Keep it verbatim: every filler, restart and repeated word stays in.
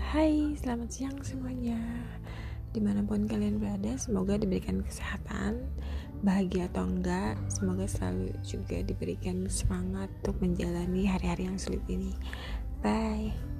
Hai, selamat siang semuanya. Dimanapun kalian berada, semoga diberikan kesehatan. Bahagia atau enggak, semoga selalu juga diberikan semangat untuk menjalani hari-hari yang sulit ini. Bye.